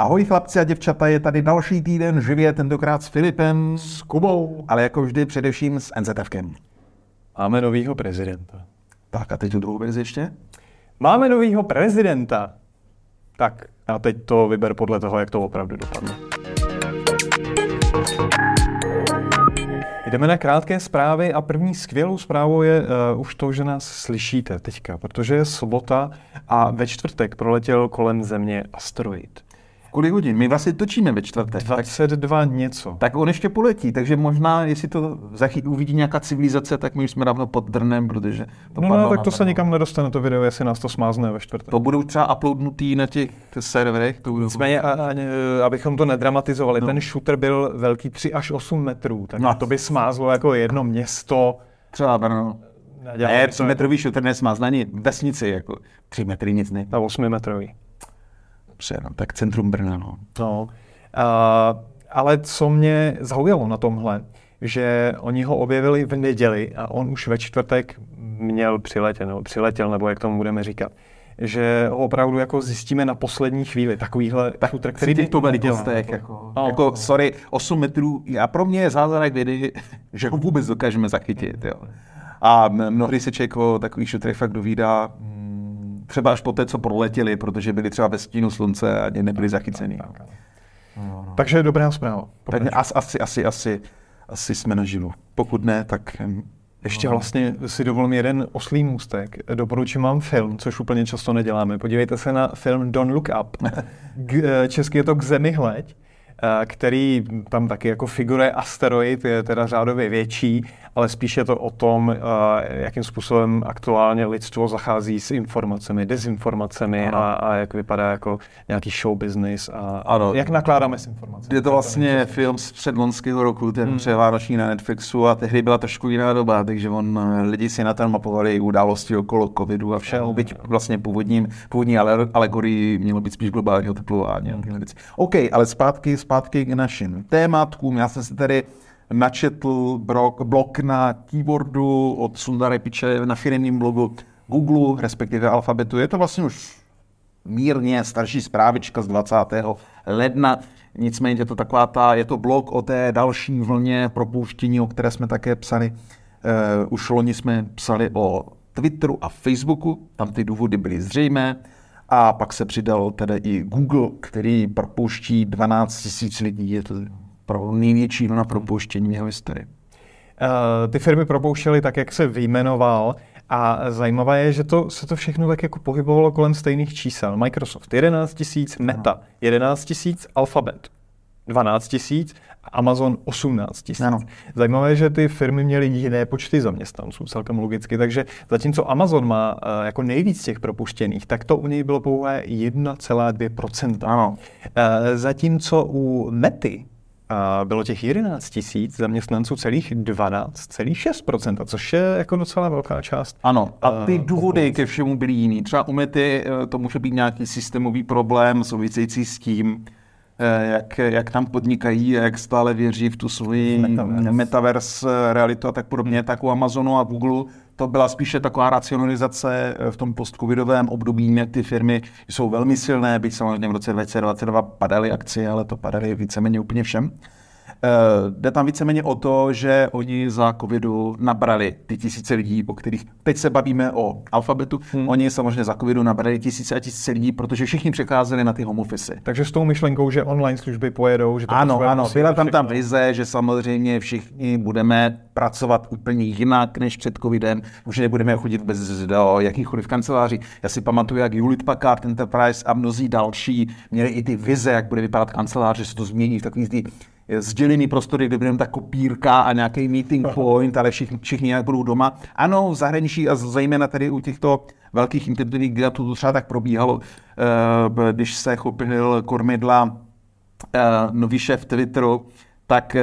Ahoj chlapci a děvčata, je tady další týden živě, tentokrát s Filipem, s Kubou, ale jako vždy především s NZFkem. Máme novýho prezidenta. Tak a teď tu druhou verzi ještě? Máme novýho prezidenta. Tak a teď to vyber podle toho, jak to opravdu dopadne. Jdeme na krátké zprávy a první skvělou zprávou je už to, že nás slyšíte teďka, protože je sobota a ve čtvrtek proletěl kolem Země asteroid. Kolik hodin? My vlastně točíme ve čtvrtek. 22 tak, něco. Tak on ještě poletí, takže možná, jestli to uvidí nějaká civilizace, tak my už jsme dávno pod drnem, protože to padlo. No tak to se nikam nedostane to video, jestli nás to smázne ve čtvrtek. To budou třeba uploadnutý na těch serverech. Nicméně, abychom to nedramatizovali, ten šuter byl velký 3 až 8 metrů, tak to by smázlo jako jedno město. Třeba Brno. Ne, 3-metrový šuter nesmázlení, vesnici jako 3 metry nic ne. A 8-metrový. Přijde, tak centrum Brna, no. Ale co mě zaujalo na tomhle, že oni ho objevili v neděli a on už ve čtvrtek měl přiletěl, nebo jak tomu budeme říkat, že ho opravdu jako zjistíme na poslední chvíli, takovýhle šutr, který by to velikostech, jako 8 metrů, a pro mě je zázrak vědy, že ho vůbec dokážeme zachytit, jo. A mnohdy se člověk o takových šutrech fakt dovídá, třeba až poté, co proletěli, protože byli třeba ve stínu slunce a nebyli zachyceni. No. Takže dobrá zpráva. Asi jsme naživu. Pokud ne, tak... Ještě vlastně si dovolím jeden oslý můstek. Doporučím vám film, což úplně často neděláme. Podívejte se na film Don't Look Up. Česky je to K zemi hleď, který tam taky jako figuruje asteroid, je teda řádově větší, ale spíš je to o tom, jakým způsobem aktuálně lidstvo zachází s informacemi, dezinformacemi a jak vypadá jako nějaký show business a jak nakládáme s informacemi. Je to vlastně film z předloňského roku, ten převánoční na Netflixu a tehdy byla trošku jiná doba, takže lidi si na ten mapovali události okolo covidu a všeho, byť vlastně původní alegorii mělo být spíš globální oteplování. OK, ale zpátky k našim tématkům. Já jsem si tady načetl blog na keyboardu od Sundara Pichaje na firemním blogu Google, respektive Alphabetu. Je to vlastně už mírně starší zprávička z 20. ledna. Nicméně je to blog o té další vlně propouštění, o které jsme také psali. Už loni jsme psali o Twitteru a Facebooku, tam ty důvody byly zřejmé. A pak se přidal tedy i Google, který propouští 12 000 lidí. Je to pro největší na propouštění jeho historii. Ty firmy propouštěly tak, jak se vyjmenoval. A zajímavé je, že se to všechno tak jako pohybovalo kolem stejných čísel. Microsoft 11 000, Meta 11 000, Alphabet 12 000, Amazon 18 000. Ano. Zajímavé je, že ty firmy měly jiné počty zaměstnanců, celkem logicky, takže zatímco Amazon má jako nejvíc těch propuštěných, tak to u něj bylo pouhé 1,2%. Ano. Zatímco u Mety bylo těch 11 tisíc zaměstnanců celých 12,6%, což je jako docela velká část. Ano, a ty důvody ke všemu byly jiný. Třeba u Mety to může být nějaký systémový problém související s tím, jak tam podnikají a jak stále věří v tu svoji metaverse realitu a tak podobně, tak u Amazonu a Googleu to byla spíše taková racionalizace v tom postcovidovém období, jak ty firmy jsou velmi silné, byť samozřejmě v roce 2022 padaly akcie, ale to padaly víceméně úplně všem. Jde tam víceméně o to, že oni za covidu nabrali ty tisíce lidí, o kterých teď se bavíme o Alphabetu. Oni samozřejmě za covidu nabrali tisíce a tisíce lidí, protože všichni přecházeli na ty home office. Takže s tou myšlenkou, že online služby pojedou, že to Ano, byla tam ta vize, že samozřejmě všichni budeme pracovat úplně jinak než před covidem, už nebudeme chodit bez jakýchkoliv kanceláří. Já si pamatuju, jak Hewlett Packard Enterprise a mnozí další měli i ty vize, jak bude vypadat kancelář, že se to změní v takových sdělený prostory, kde budeme ta kopírka a nějaký meeting point, ale všichni nějak budou doma. Ano, v zahraničí a zejména tady u těchto velkých internetových gigantů to třeba tak probíhalo, když se chopil kormidla nový šéf Twitteru, tak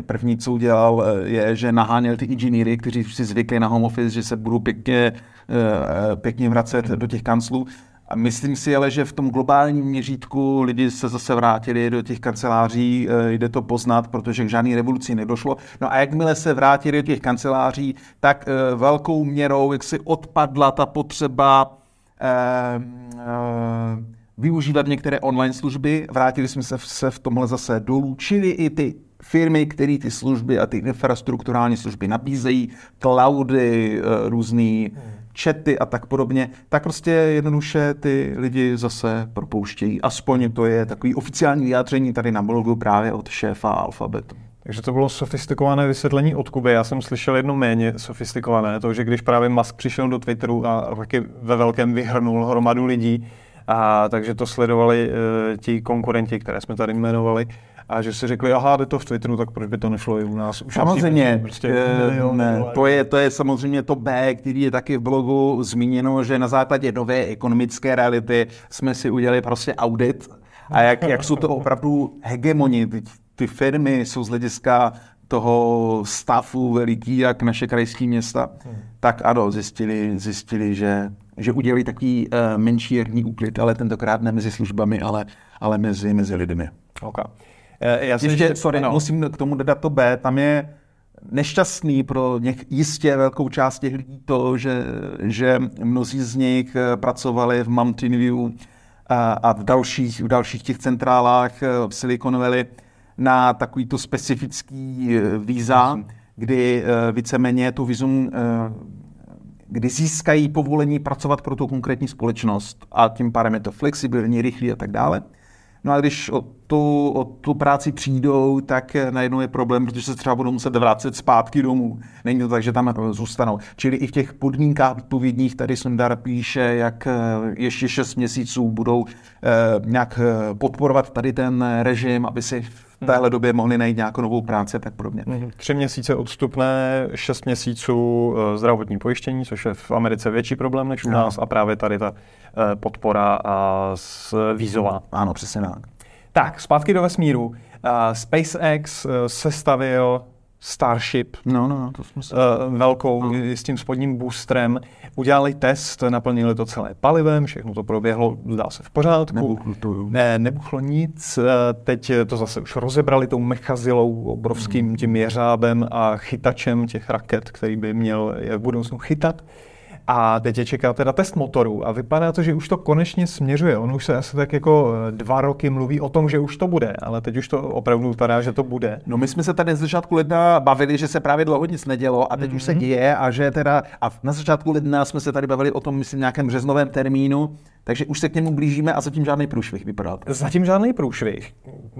první, co udělal, je, že naháněl ty inženýry, kteří si zvykli na home office, že se budou pěkně vracet do těch kanclů. A myslím si ale, že v tom globálním měřítku lidi se zase vrátili do těch kanceláří, jde to poznat, protože k žádné revoluci nedošlo. No a jakmile se vrátili do těch kanceláří, tak velkou měrou, jak si odpadla ta potřeba využívat některé online služby, vrátili jsme se v tomhle zase dolů, čili i ty firmy, které ty služby a ty infrastrukturální služby nabízejí, cloudy, různý chaty a tak podobně, tak prostě jednoduše ty lidi zase propouštějí. Aspoň to je takový oficiální vyjádření tady na blogu právě od šéfa Alphabetu. Takže to bylo sofistikované vysvětlení od Kuby. Já jsem slyšel jedno méně sofistikované, to, že když právě Musk přišel do Twitteru a taky ve velkém vyhrnul hromadu lidí, a takže to sledovali ti konkurenti, které jsme tady jmenovali, a že si řekli, aha, jde to v Twitteru, tak proč by to nešlo i u nás? Už samozřejmě, prostě ne. To je samozřejmě to B, který je taky v blogu zmíněno, že na základě nové ekonomické reality jsme si udělali prostě audit a jak jsou to opravdu hegemoni. Ty firmy jsou z hlediska toho stavu veliký, jak naše krajské města, tak ano, zjistili, že udělali takový menší jarní úklid, ale tentokrát ne mezi službami, ale mezi lidmi. Okay. Musím k tomu dodat to B, tam je nešťastný pro jistě velkou část těch lidí to, že mnozí z nich pracovali v Mountain View a v dalších těch centrálách v Silicon Valley na takovýto specifický víza, kdy víceméně to vízum, kdy získají povolení pracovat pro tu konkrétní společnost a tím pádem je to flexibilní, rychlý a tak dále. No a když o tu práci přijdou, tak najednou je problém, protože se třeba budou muset vrátit zpátky domů. Není to tak, že tam zůstanou. Čili i v těch podmínkách odpovědních tady Sundar píše, jak ještě 6 měsíců budou nějak podporovat tady ten režim, aby si v téhle době mohli najít nějakou novou práci a tak podobně. 3 měsíce odstupné, 6 měsíců zdravotní pojištění, což je v Americe větší problém než u nás a právě tady ta podpora vízová. Ano, přesně tak. Tak, zpátky do vesmíru. SpaceX sestavil Starship. No, to jsme velkou s tím spodním boostrem. Udělali test, naplnili to celé palivem, všechno to proběhlo, zdá se v pořádku. Nebuchlo nic. Teď to zase už rozebrali tou mechazilou, obrovským tím měřábem a chytačem těch raket, který by měl je v budoucnu chytat. A teď je čeká teda test motoru a vypadá to, že už to konečně směřuje. On už se asi tak jako 2 roky mluví o tom, že už to bude, ale teď už to opravdu vypadá, že to bude. No my jsme se tady na začátku ledna bavili, že se právě dlouho nic nedělo a teď už se děje a že teda a na začátku ledna jsme se tady bavili o tom, myslím, nějakém březnovém termínu, takže už se k němu blížíme a zatím žádný průšvih vypadá. Zatím žádný průšvih.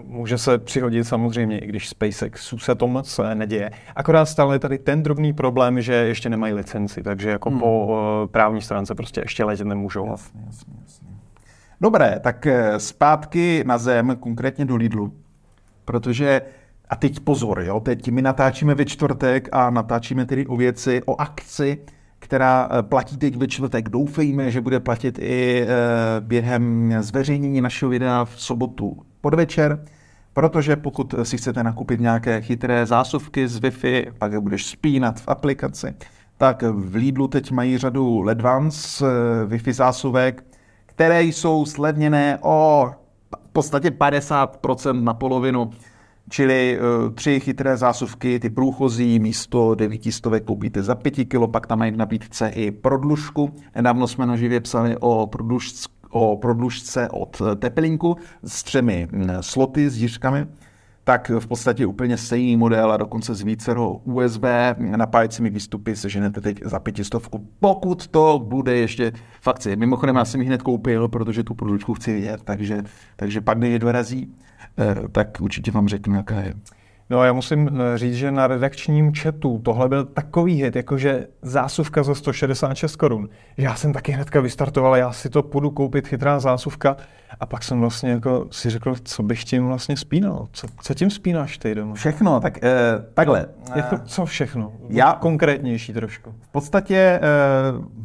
Může se přihodit samozřejmě, i když SpaceX se to moc neděje. Akorát stále tady ten drobný problém, že ještě nemají licenci, takže jako po právní stránce prostě ještě letět nemůžou. Jasně. Dobré, tak zpátky na zem, konkrétně do Lidlu, protože a teď pozor, jo, teď my natáčíme ve čtvrtek a natáčíme tedy o věci, o akci, která platí teď ve čtvrtek. Doufejme, že bude platit i během zveřejnění našeho videa v sobotu podvečer, protože pokud si chcete nakupit nějaké chytré zásuvky z Wi-Fi, pak budeš spínat v aplikaci, tak v Lidlu teď mají řadu LEDVANCE Wi-Fi zásuvek, které jsou slevněné o v podstatě 50% na polovinu. Čili 3 chytré zásuvky, ty průchozí, místo 900 koupíte za 5 kilo, pak tam mají v nabídce i prodlužku. Nedávno jsme na živě psali o prodlužce od Tepelinku s 3 sloty s dířkami. Tak v podstatě úplně stejný model a dokonce z vícero USB napájecími výstupy seženete teď za 500, pokud to bude ještě v akci. Mimochodem, já jsem ji hned koupil, protože tu produktu chci vidět, takže pak než je dorazí, tak určitě vám řeknu, jaká je. No já musím říct, že na redakčním chatu tohle byl takový hit, jakože zásuvka za 166 Kč. Já jsem taky hnedka vystartoval, já si to půjdu koupit, chytrá zásuvka. A pak jsem vlastně jako si řekl, co bych tím vlastně spínal. Co tím spínáš ty doma? Všechno, tak takhle. Jako co všechno? Já konkrétnější trošku. V podstatě,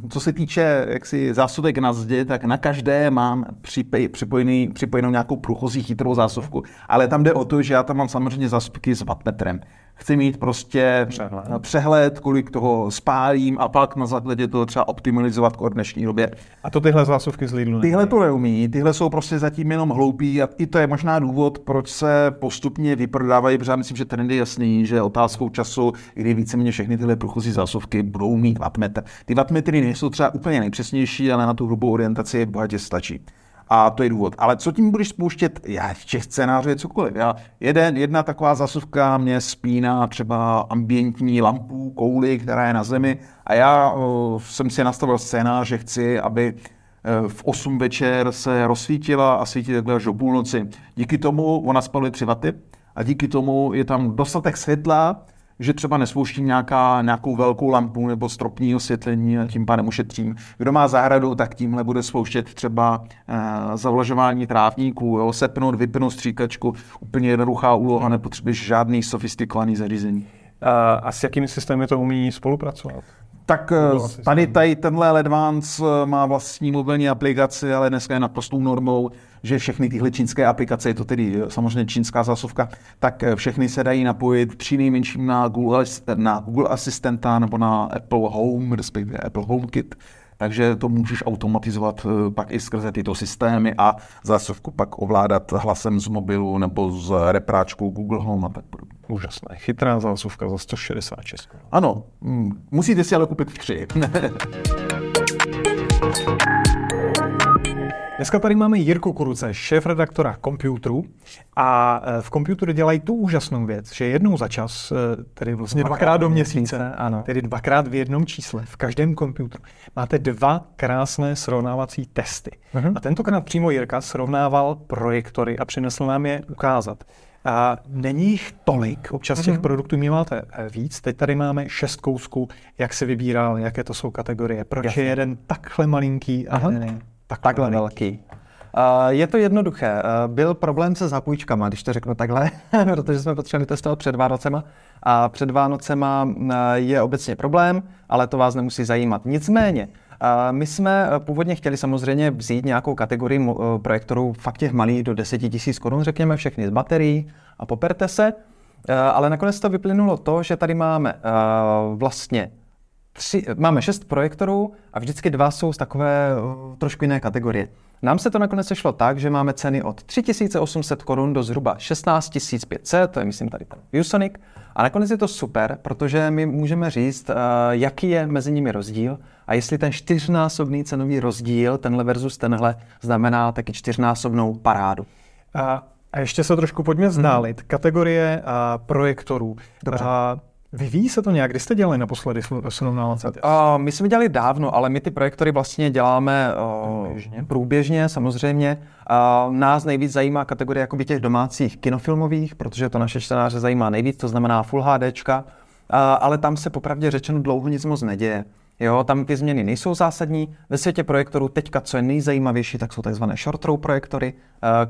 co se týče jaksi zásuvek na zdi, tak na každé mám připojenou nějakou průchozí chytrou zásuvku. Ale tam jde o to, že já tam mám samozřejmě zásuvky s wattmetrem. Chci mít prostě přehled, kolik toho spálím a pak na základě toho třeba optimalizovat k dnešní době. A to tyhle zásuvky z Lidlu neumí? Tyhle to neumí, tyhle jsou prostě zatím jenom hloupí a i to je možná důvod, proč se postupně vyprodávají, protože já myslím, že trend je jasný, že otázkou času, kdy víceméně všechny tyhle průchozí zásuvky budou mít wattmetr. Ty wattmetry nejsou třeba úplně nejpřesnější, ale na tu hrubou orientaci bohatě stačí. A to je důvod. Ale co tím budeš spouštět? Já v těch scénářů je cokoliv. Jedna taková zasuvka mě spíná třeba ambientní lampu, kouli, která je na zemi. A já jsem si nastavil scénář, že chci, aby v 8 večer se rozsvítila a svítí takhle až do půlnoci. Díky tomu ona spaluje 3 W a díky tomu je tam dostatek světla, že třeba nespouštím nějakou velkou lampu nebo stropní osvětlení a tím pádem ušetřím. Kdo má zahradu, tak tímhle bude spouštět třeba zavlažování trávníků, jo? Sepnout, vypnout stříkačku, úplně jednoduchá úloha, nepotřebuješ žádný sofistikovaný zařízení. A s jakými systémy to umí spolupracovat? Tak tady tenhle LEDVANCE má vlastní mobilní aplikaci, ale dneska je naprostou normou, že všechny tyhle čínské aplikace, je to tedy samozřejmě čínská zásuvka, tak všechny se dají napojit přinejmenším na Google asistenta nebo na Apple Home, respektive Apple HomeKit. Takže to můžeš automatizovat pak i skrze tyto systémy a zásuvku pak ovládat hlasem z mobilu nebo z repráčku Google Home a tak podobně. Úžasné. Chytrá zásuvka za 166. Ano. Musíte si ale koupit 3. Dneska tady máme Jirku Kuruce, šéfredaktora Computru, a v Computru dělají tu úžasnou věc, že jednou za čas, tedy vlastně dvakrát do měsíce, ano. Tedy dvakrát v jednom čísle, v každém Computru, máte 2 krásné srovnávací testy. A tentokrát přímo Jirka srovnával projektory a přinesl nám je ukázat. A není jich tolik, občas těch produktů máte víc. Teď tady máme 6 kousků, jak se vybíral, jaké to jsou kategorie, proč je jeden takhle malinký a takhle velký. Je to jednoduché. Byl problém se zapůjčkama, když to řeknu takhle, protože jsme potřebovali testovat před Vánocema. A před Vánocema je obecně problém, ale to vás nemusí zajímat. Nicméně, my jsme původně chtěli samozřejmě vzít nějakou kategorii projektorů fakt těch malých do 10 000 korun, řekněme všechny z baterií a poperte se. Ale nakonec to vyplynulo to, že tady máme vlastně 6 projektorů a vždycky 2 jsou z takové trošku jiné kategorie. Nám se to nakonec sešlo tak, že máme ceny od 3800 korun do zhruba 16500, to je myslím tady ten Viewsonic. A nakonec je to super, protože my můžeme říct, jaký je mezi nimi rozdíl a jestli ten 4násobný cenový rozdíl, tenhle versus tenhle, znamená taky 4násobnou parádu. A ještě se trošku pojďme vzdálit. Kategorie projektorů. Dobře. Vyvíjí se to nějak? Kdy jste dělali naposledy srovnávací test? My jsme dělali dávno, ale my ty projektory vlastně děláme průběžně samozřejmě. Nás nejvíc zajímá kategorie jakoby těch domácích kinofilmových, protože to naše čtenáře zajímá nejvíc, to znamená Full HDčka, ale tam se popravdě řečeno dlouho nic moc neděje. Jo, tam ty změny nejsou zásadní. Ve světě projektorů teďka, co je nejzajímavější, tak jsou tzv. short-throw projektory,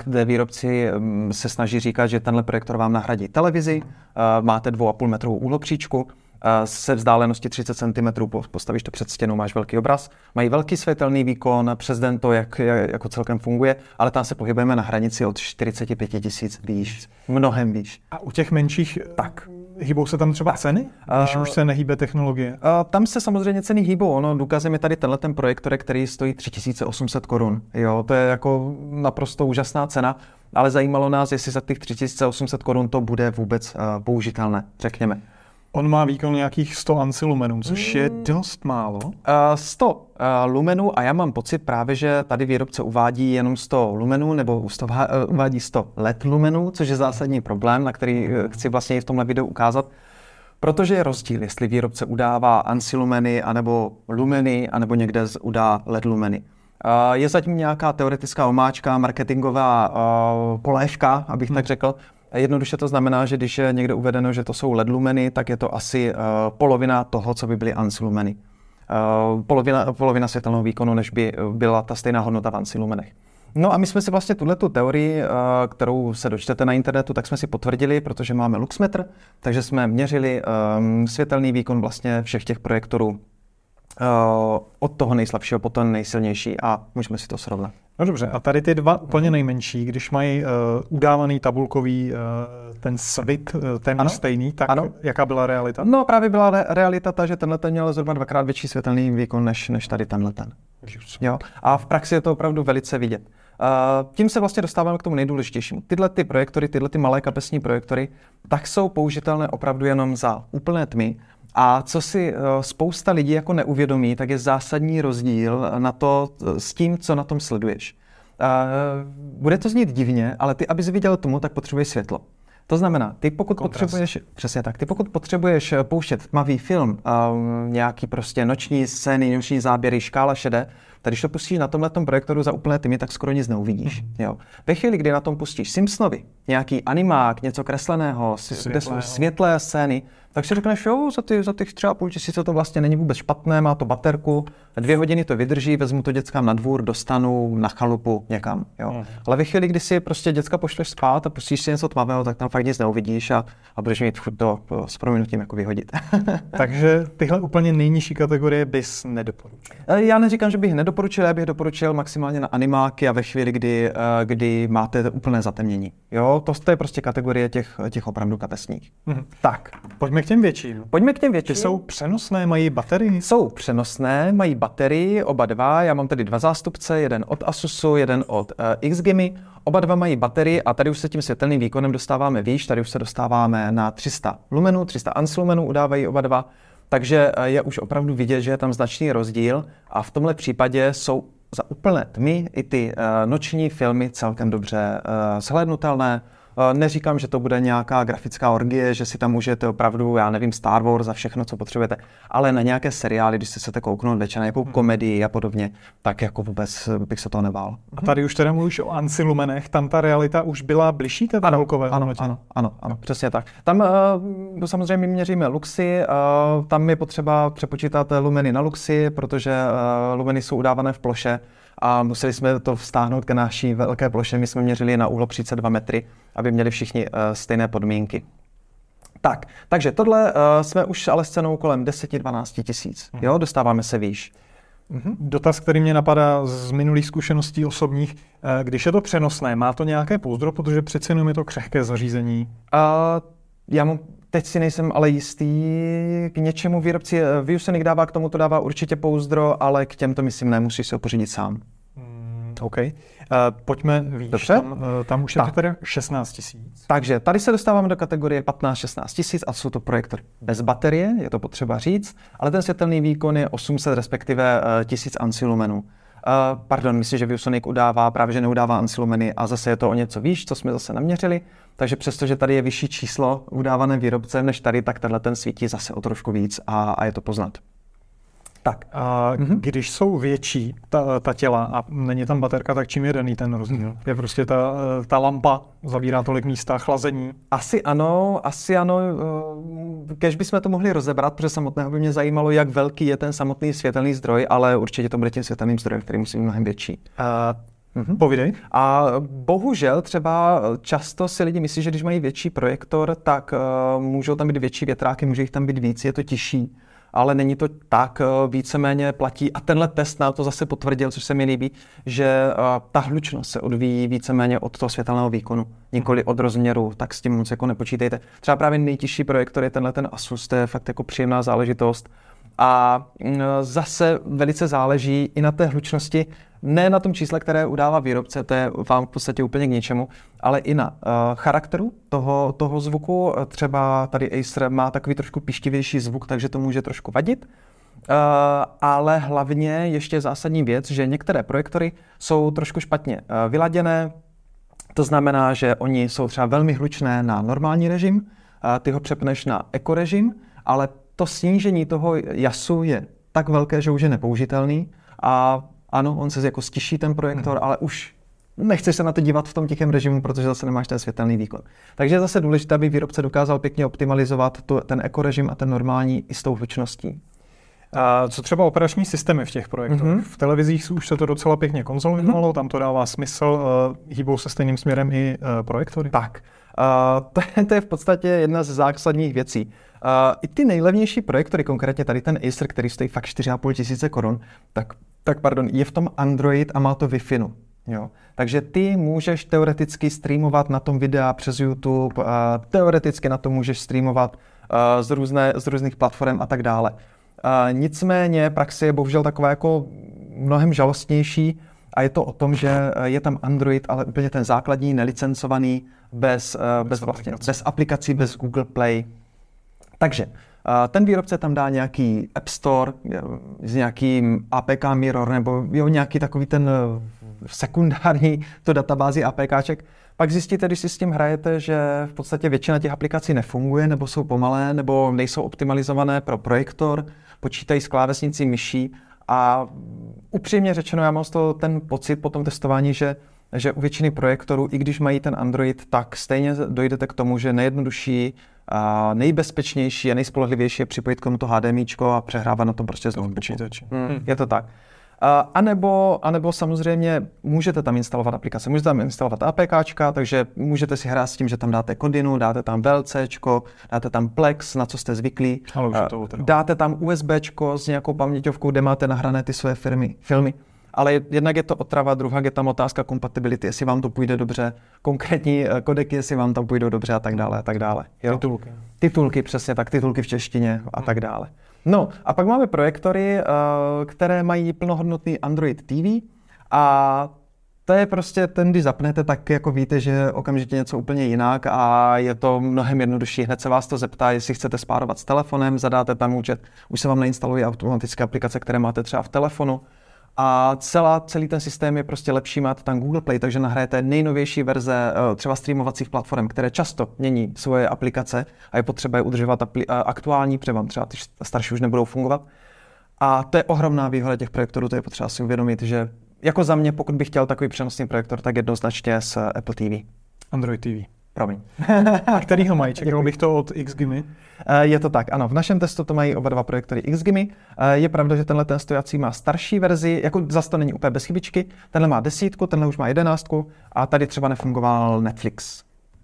kde výrobci se snaží říkat, že tenhle projektor vám nahradí televizi, máte 2,5 metrovou úhlopříčku, se vzdálenosti 30 cm, postavíš to před stěnou, máš velký obraz, mají velký světelný výkon, přes den to jako celkem funguje, ale tam se pohybujeme na hranici od 45 000 výš, mnohem výš. A u těch menších... Tak. Hýbou se tam třeba ceny, když už se nehýbe technologie? Tam se samozřejmě ceny hýbou. Ono, důkazem je tady tenhleten projektor, který stojí 3800 korun. Jo, to je jako naprosto úžasná cena, ale zajímalo nás, jestli za těch 3800 korun to bude vůbec použitelné, řekněme. On má výkon nějakých 100 ancilumenů, což je dost málo. 100 lumenů a já mám pocit právě, že tady výrobce uvádí jenom 100 lumenů nebo uvádí 100 LED lumenů, což je zásadní problém, na který chci vlastně v tomhle videu ukázat. Protože je rozdíl, jestli výrobce udává ancilumeny anebo lumeny, anebo někde udá LED lumeny. Je zatím nějaká teoretická omáčka, marketingová polévka, abych tak řekl. Jednoduše to znamená, že když je někde uvedeno, že to jsou LED lumeny, tak je to asi polovina toho, co by byly ancilumeny. Polovina světelného výkonu, než by byla ta stejná hodnota v ancilumenech. No a my jsme si vlastně tuhletu teorii, kterou se dočtete na internetu, tak jsme si potvrdili, protože máme luxmetr, takže jsme měřili světelný výkon vlastně všech těch projektorů od toho nejslabšího po ten nejsilnější a můžeme si to srovnat. No dobře, a tady ty 2 úplně nejmenší, když mají udávaný tabulkový ten svit, ten stejný, tak ano. Jaká byla realita? No právě byla realita ta, že tenhleten měl zhruba 2x větší světelný výkon než tady tenhleten. Jo? A v praxi je to opravdu velice vidět. Tím se vlastně dostáváme k tomu nejdůležitějšímu. Tyhle ty malé kapesní projektory, tak jsou použitelné opravdu jenom za úplné tmy. A co si spousta lidí jako neuvědomí, tak je zásadní rozdíl na to, s tím, co na tom sleduješ. Bude to znít divně, ale ty, abys viděl tomu, tak potřebuješ světlo. To znamená, ty pokud potřebuješ, přesně tak, ty pokud potřebuješ pouštět tmavý film, nějaký prostě noční scény, noční záběry, škála šedé, tak když to pustíš na tomhletom projektoru za úplné tmy, tak skoro nic neuvidíš. Jo. Ve chvíli, kdy na tom pustíš Simpsonovi, nějaký animák, něco kresleného, kde jsou světlé scény, tak si řekneš, jo, za těch 3,5 tisíce to vlastně není vůbec špatné, má to baterku, 2 hodiny to vydrží, vezmu to dětskám na dvůr, dostanu na chalupu někam. Jo. Ale ve chvíli, kdy si prostě děcka pošleš spát a pustíš si něco tmavého, tak tam fakt nic neuvidíš a budeš mít chuť to s prominutím jako vyhodit. Takže tyhle úplně nejnižší kategorie bys nedoporučil. Já neříkám, že bych nedoporučil, já bych doporučil maximálně na animáky a ve chvíli, kdy máte úplné zatemnění. Jo, to je prostě kategorie těch opravdu kapesních. Tak, Pojďme k těm větším. Ty jsou přenosné, mají baterii? Jsou přenosné, mají baterii, oba dva. Já mám tady 2 zástupce, jeden od Asusu, jeden od XGIMI. Oba dva mají baterii a tady už se tím světelným výkonem dostáváme výš, tady už se dostáváme na 300 lumenů, 300 anslumenů udávají oba dva. Takže je už opravdu vidět, že je tam značný rozdíl a v tomhle případě jsou za úplné tmy i ty noční filmy celkem dobře shlédnutelné. Neříkám, že to bude nějaká grafická orgie, že si tam můžete opravdu, já nevím, Star Wars a všechno, co potřebujete, ale na nějaké seriály, když se chcete kouknout večer, na nějakou komedii a podobně, tak jako vůbec bych se toho nebál. A tady už teda mluvíš o ansilumenech, tam ta realita už byla bližší té dálkové hodnotě? Ano, přesně tak. Tam samozřejmě měříme luxy, tam je potřeba přepočítat lumeny na luxy, protože lumeny jsou udávané v ploše, a museli jsme to vztáhnout k naší velké ploše. My jsme měřili na úhlo 32 metry, aby měli všichni stejné podmínky. Tak, takže tohle jsme už ale s cenou kolem 10-12 tisíc. Jo, dostáváme se výš. Dotaz, který mě napadá z minulých zkušeností osobních. Když je to přenosné, má to nějaké pouzdro, protože přeci jenom je to křehké zařízení? Teď si nejsem ale jistý, k něčemu výrobci Viewsonic dává, k tomu to dává určitě pouzdro, ale k těmto myslím nemusíš se pořídit sám. OK. Pojďme výš, tam už je to teda 16 tisíc. Takže tady se dostáváme do kategorie 15-16 tisíc a jsou to projektory bez baterie, je to potřeba říct, ale ten světelný výkon je 800 respektive 1000 ansilumenů. Myslím, že Viewsonic udává, právě že neudává ansilumeny a zase je to o něco výš, co jsme zase naměřili. Takže přestože tady je vyšší číslo udávané výrobcem než tady, tak tenhle ten svítí zase o trošku víc a je to poznat. Tak, a když jsou větší ta těla a není tam baterka, tak čím je daný ten rozdíl? Je prostě ta lampa, zabírá tolik místa, chlazení? Asi ano. Kéž bychom to mohli rozebrat, protože samotného by mě zajímalo, jak velký je ten samotný světelný zdroj, ale určitě to bude tím světelným zdrojem, který musí být mnohem větší. Povídej. A bohužel třeba často si lidi myslí, že když mají větší projektor, tak můžou tam být větší větráky, může jich tam být víc, je to těžší. Ale není to tak, víceméně platí. A tenhle test nám to zase potvrdil, což se mi líbí, že ta hlučnost se odvíjí víceméně od toho světelného výkonu, nikoli od rozměru, tak s tím moc jako nepočítejte. Třeba právě nejtěžší projektor je tenhle ten Asus, to je fakt jako příjemná záležitost. A zase velice záleží i na té hlučnosti, ne na tom čísle, které udává výrobce, to je vám v podstatě úplně k ničemu, ale i na charakteru toho zvuku. Třeba tady Acer má takový trošku pištivější zvuk, takže to může trošku vadit. Ale hlavně ještě zásadní věc, že některé projektory jsou trošku špatně vyladěné. To znamená, že oni jsou třeba velmi hlučné na normální režim, ty ho přepneš na ekorežim, ale to snížení toho jasu je tak velké, že už je nepoužitelný a ano, on se jako stiší ten projektor, ale už nechceš se na to dívat v tom tichém režimu, protože zase nemáš ten světelný výkon. Takže je zase důležité, aby výrobce dokázal pěkně optimalizovat ten ekorežim a ten normální i s tou hlučností. A co třeba operační systémy v těch projektorech? V televizích už se to docela pěkně konzolidovalo, tam to dává smysl, hýbou se stejným směrem i projektory. Tak, to je v podstatě jedna ze základních věcí. I ty nejlevnější projektory, konkrétně tady ten Acer, který stojí fakt 4,5 tisíce korun, tak je v tom Android a má to Wi-Fi. Jo. Takže ty můžeš teoreticky streamovat na tom videa přes YouTube, teoreticky na to můžeš streamovat z různých platform a tak dále. Nicméně praxe je bohužel taková jako mnohem žalostnější a je to o tom, že je tam Android, ale úplně ten základní, nelicencovaný, bez aplikací, bez Google Play. Takže ten výrobce tam dá nějaký App Store s nějakým APK Mirror nebo jo, nějaký takový ten sekundární to databázi APKček. Pak zjistíte, když si s tím hrajete, že v podstatě většina těch aplikací nefunguje, nebo jsou pomalé, nebo nejsou optimalizované pro projektor, počítají s klávesnicí myší. A upřímně řečeno, já mám z toho ten pocit po tom testování, že u většiny projektorů, i když mají ten Android, tak stejně dojdete k tomu, že nejjednodušší, nejbezpečnější a nejspolehlivější je připojit k tomu to HDMIčko a přehrávat na tom prostě z počítače. Je to tak. A nebo samozřejmě můžete tam instalovat aplikace, můžete tam instalovat APKčka, takže můžete si hrát s tím, že tam dáte kodinu, dáte tam VLCčko, dáte tam Plex, na co jste zvyklí, dáte tam USBčko s nějakou paměťovkou, kde máte nahrané ty své filmy. Ale jednak je to otrava, druhá je tam otázka kompatibility, jestli vám to půjde dobře, konkrétní kodeky, jestli vám tam půjdou dobře a tak dále a tak dále. Jo? Titulky, přesně tak, titulky v češtině a tak dále. No a pak máme projektory, které mají plnohodnotný Android TV a to je prostě ten, když zapnete, tak jako víte, že okamžitě něco úplně jinak a je to mnohem jednodušší. Hned se vás to zeptá, jestli chcete spárovat s telefonem, zadáte tam účet, už se vám neinstalují automatické aplikace, které máte třeba v telefonu. A celý ten systém je prostě lepší, máte tam Google Play, takže nahrajete nejnovější verze třeba streamovacích platform, které často mění svoje aplikace a je potřeba je udržovat aktuální, protože vám třeba ty starší už nebudou fungovat. A to je ohromná výhoda těch projektorů, to je potřeba si uvědomit, že jako za mě, pokud bych chtěl takový přenosný projektor, tak jednoznačně s Apple TV. Android TV. Promiň. A který ho mají? Čekal bych to od XGIMI? Je to tak, ano. V našem testu to mají oba dva projektory XGIMI. Je pravda, že tenhle ten stojací má starší verzi, jako zase to není úplně bez chybičky. Tenhle má 10, tenhle už má 11 a tady třeba nefungoval Netflix.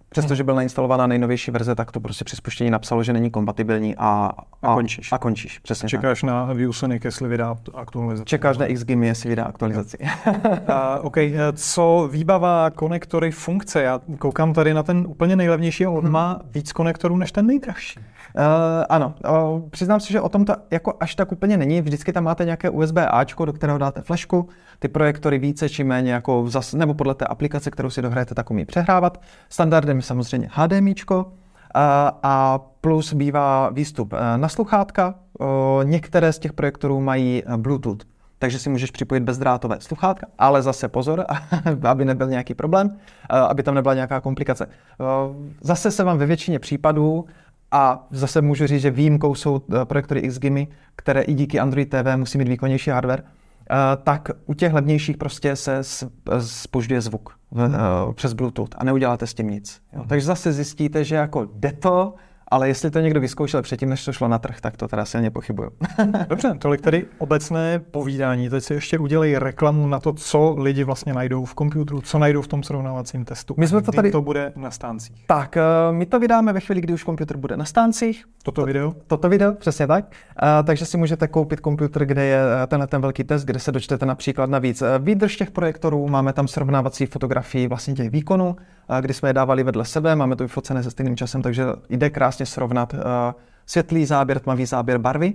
Přestože byl nainstalovaná nejnovější verze, tak to prostě při spuštění napsalo, že není kompatibilní a končíš. A končíš, přesně. Čekáš tak. Na Viewsonic, jestli vydá aktualizaci. Čekáš na XGIMI, jestli vydá aktualizaci. OK, co výbava, konektory, funkce? Já koukám tady na ten úplně nejlevnější, on má víc konektorů než ten nejdražší. Ano, přiznám si, že o tom to jako až tak úplně není. Vždycky tam máte nějaké USB-Ačko, do kterého dáte flešku. Ty projektory více či méně jako nebo podle té aplikace, kterou si dohrajete, tak umí přehrávat. Standardem samozřejmě HDMIčko a plus bývá výstup na sluchátka. Některé z těch projektorů mají Bluetooth, takže si můžeš připojit bezdrátové sluchátka, ale zase pozor, aby nebyl nějaký problém, aby tam nebyla nějaká komplikace. Zase se vám ve většině případů, a zase můžu říct, že výjimkou jsou projektory XGIMI, které i díky Android TV musí mít výkonnější hardware, tak u těch levnějších prostě se zpožďuje zvuk přes Bluetooth a neuděláte s tím nic. Jo. Takže zase zjistíte, že jako jde to, ale jestli to někdo vyzkoušel předtím, než to šlo na trh, tak to teda silně pochybuju. Dobře, tolik tedy obecné povídání. Teď si ještě udělej reklamu na to, co lidi vlastně najdou v komputeru, co najdou v tom srovnávacím testu. My jsme to tady... to bude na stáncích. Tak, my to vydáme ve chvíli, kdy už komputer bude na stáncích. Toto video, přesně tak. Takže si můžete koupit komputer, kde je tenhle ten velký test, kde se dočtete například navíc výdrž těch projektorů, máme tam srovnávací fotografii vlastně těch výkonů, kdy jsme je dávali vedle sebe, máme to vyfocené se stejným časem, takže jde krásně srovnat světlý záběr, tmavý záběr, barvy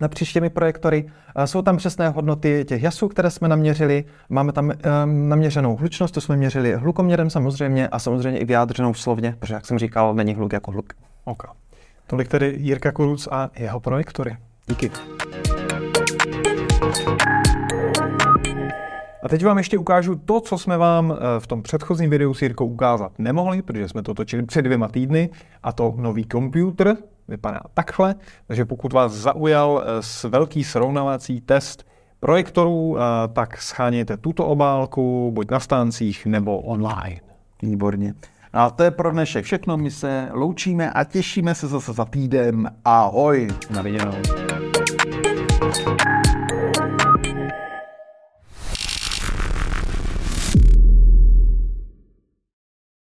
napříč těmi projektory. Jsou tam přesné hodnoty těch jasů, které jsme naměřili, máme tam naměřenou hlučnost, to jsme měřili hlukoměrem samozřejmě a samozřejmě i vyjádřenou slovně, protože jak jsem říkal, není hluk jako hluk. Okay. Tolik tedy Jirka Kuruc a jeho projektory. Díky. A teď vám ještě ukážu to, co jsme vám v tom předchozím videu s Jirkou ukázat nemohli, protože jsme to točili před 2 týdny, a to nový komputer vypadá takhle, takže pokud vás zaujal velký srovnávací test projektorů, tak shánějte tuto obálku, buď na stáncích nebo online. Výborně. A to je pro dnešek všechno, my se loučíme a těšíme se zase za týden. Ahoj! Na viděnou.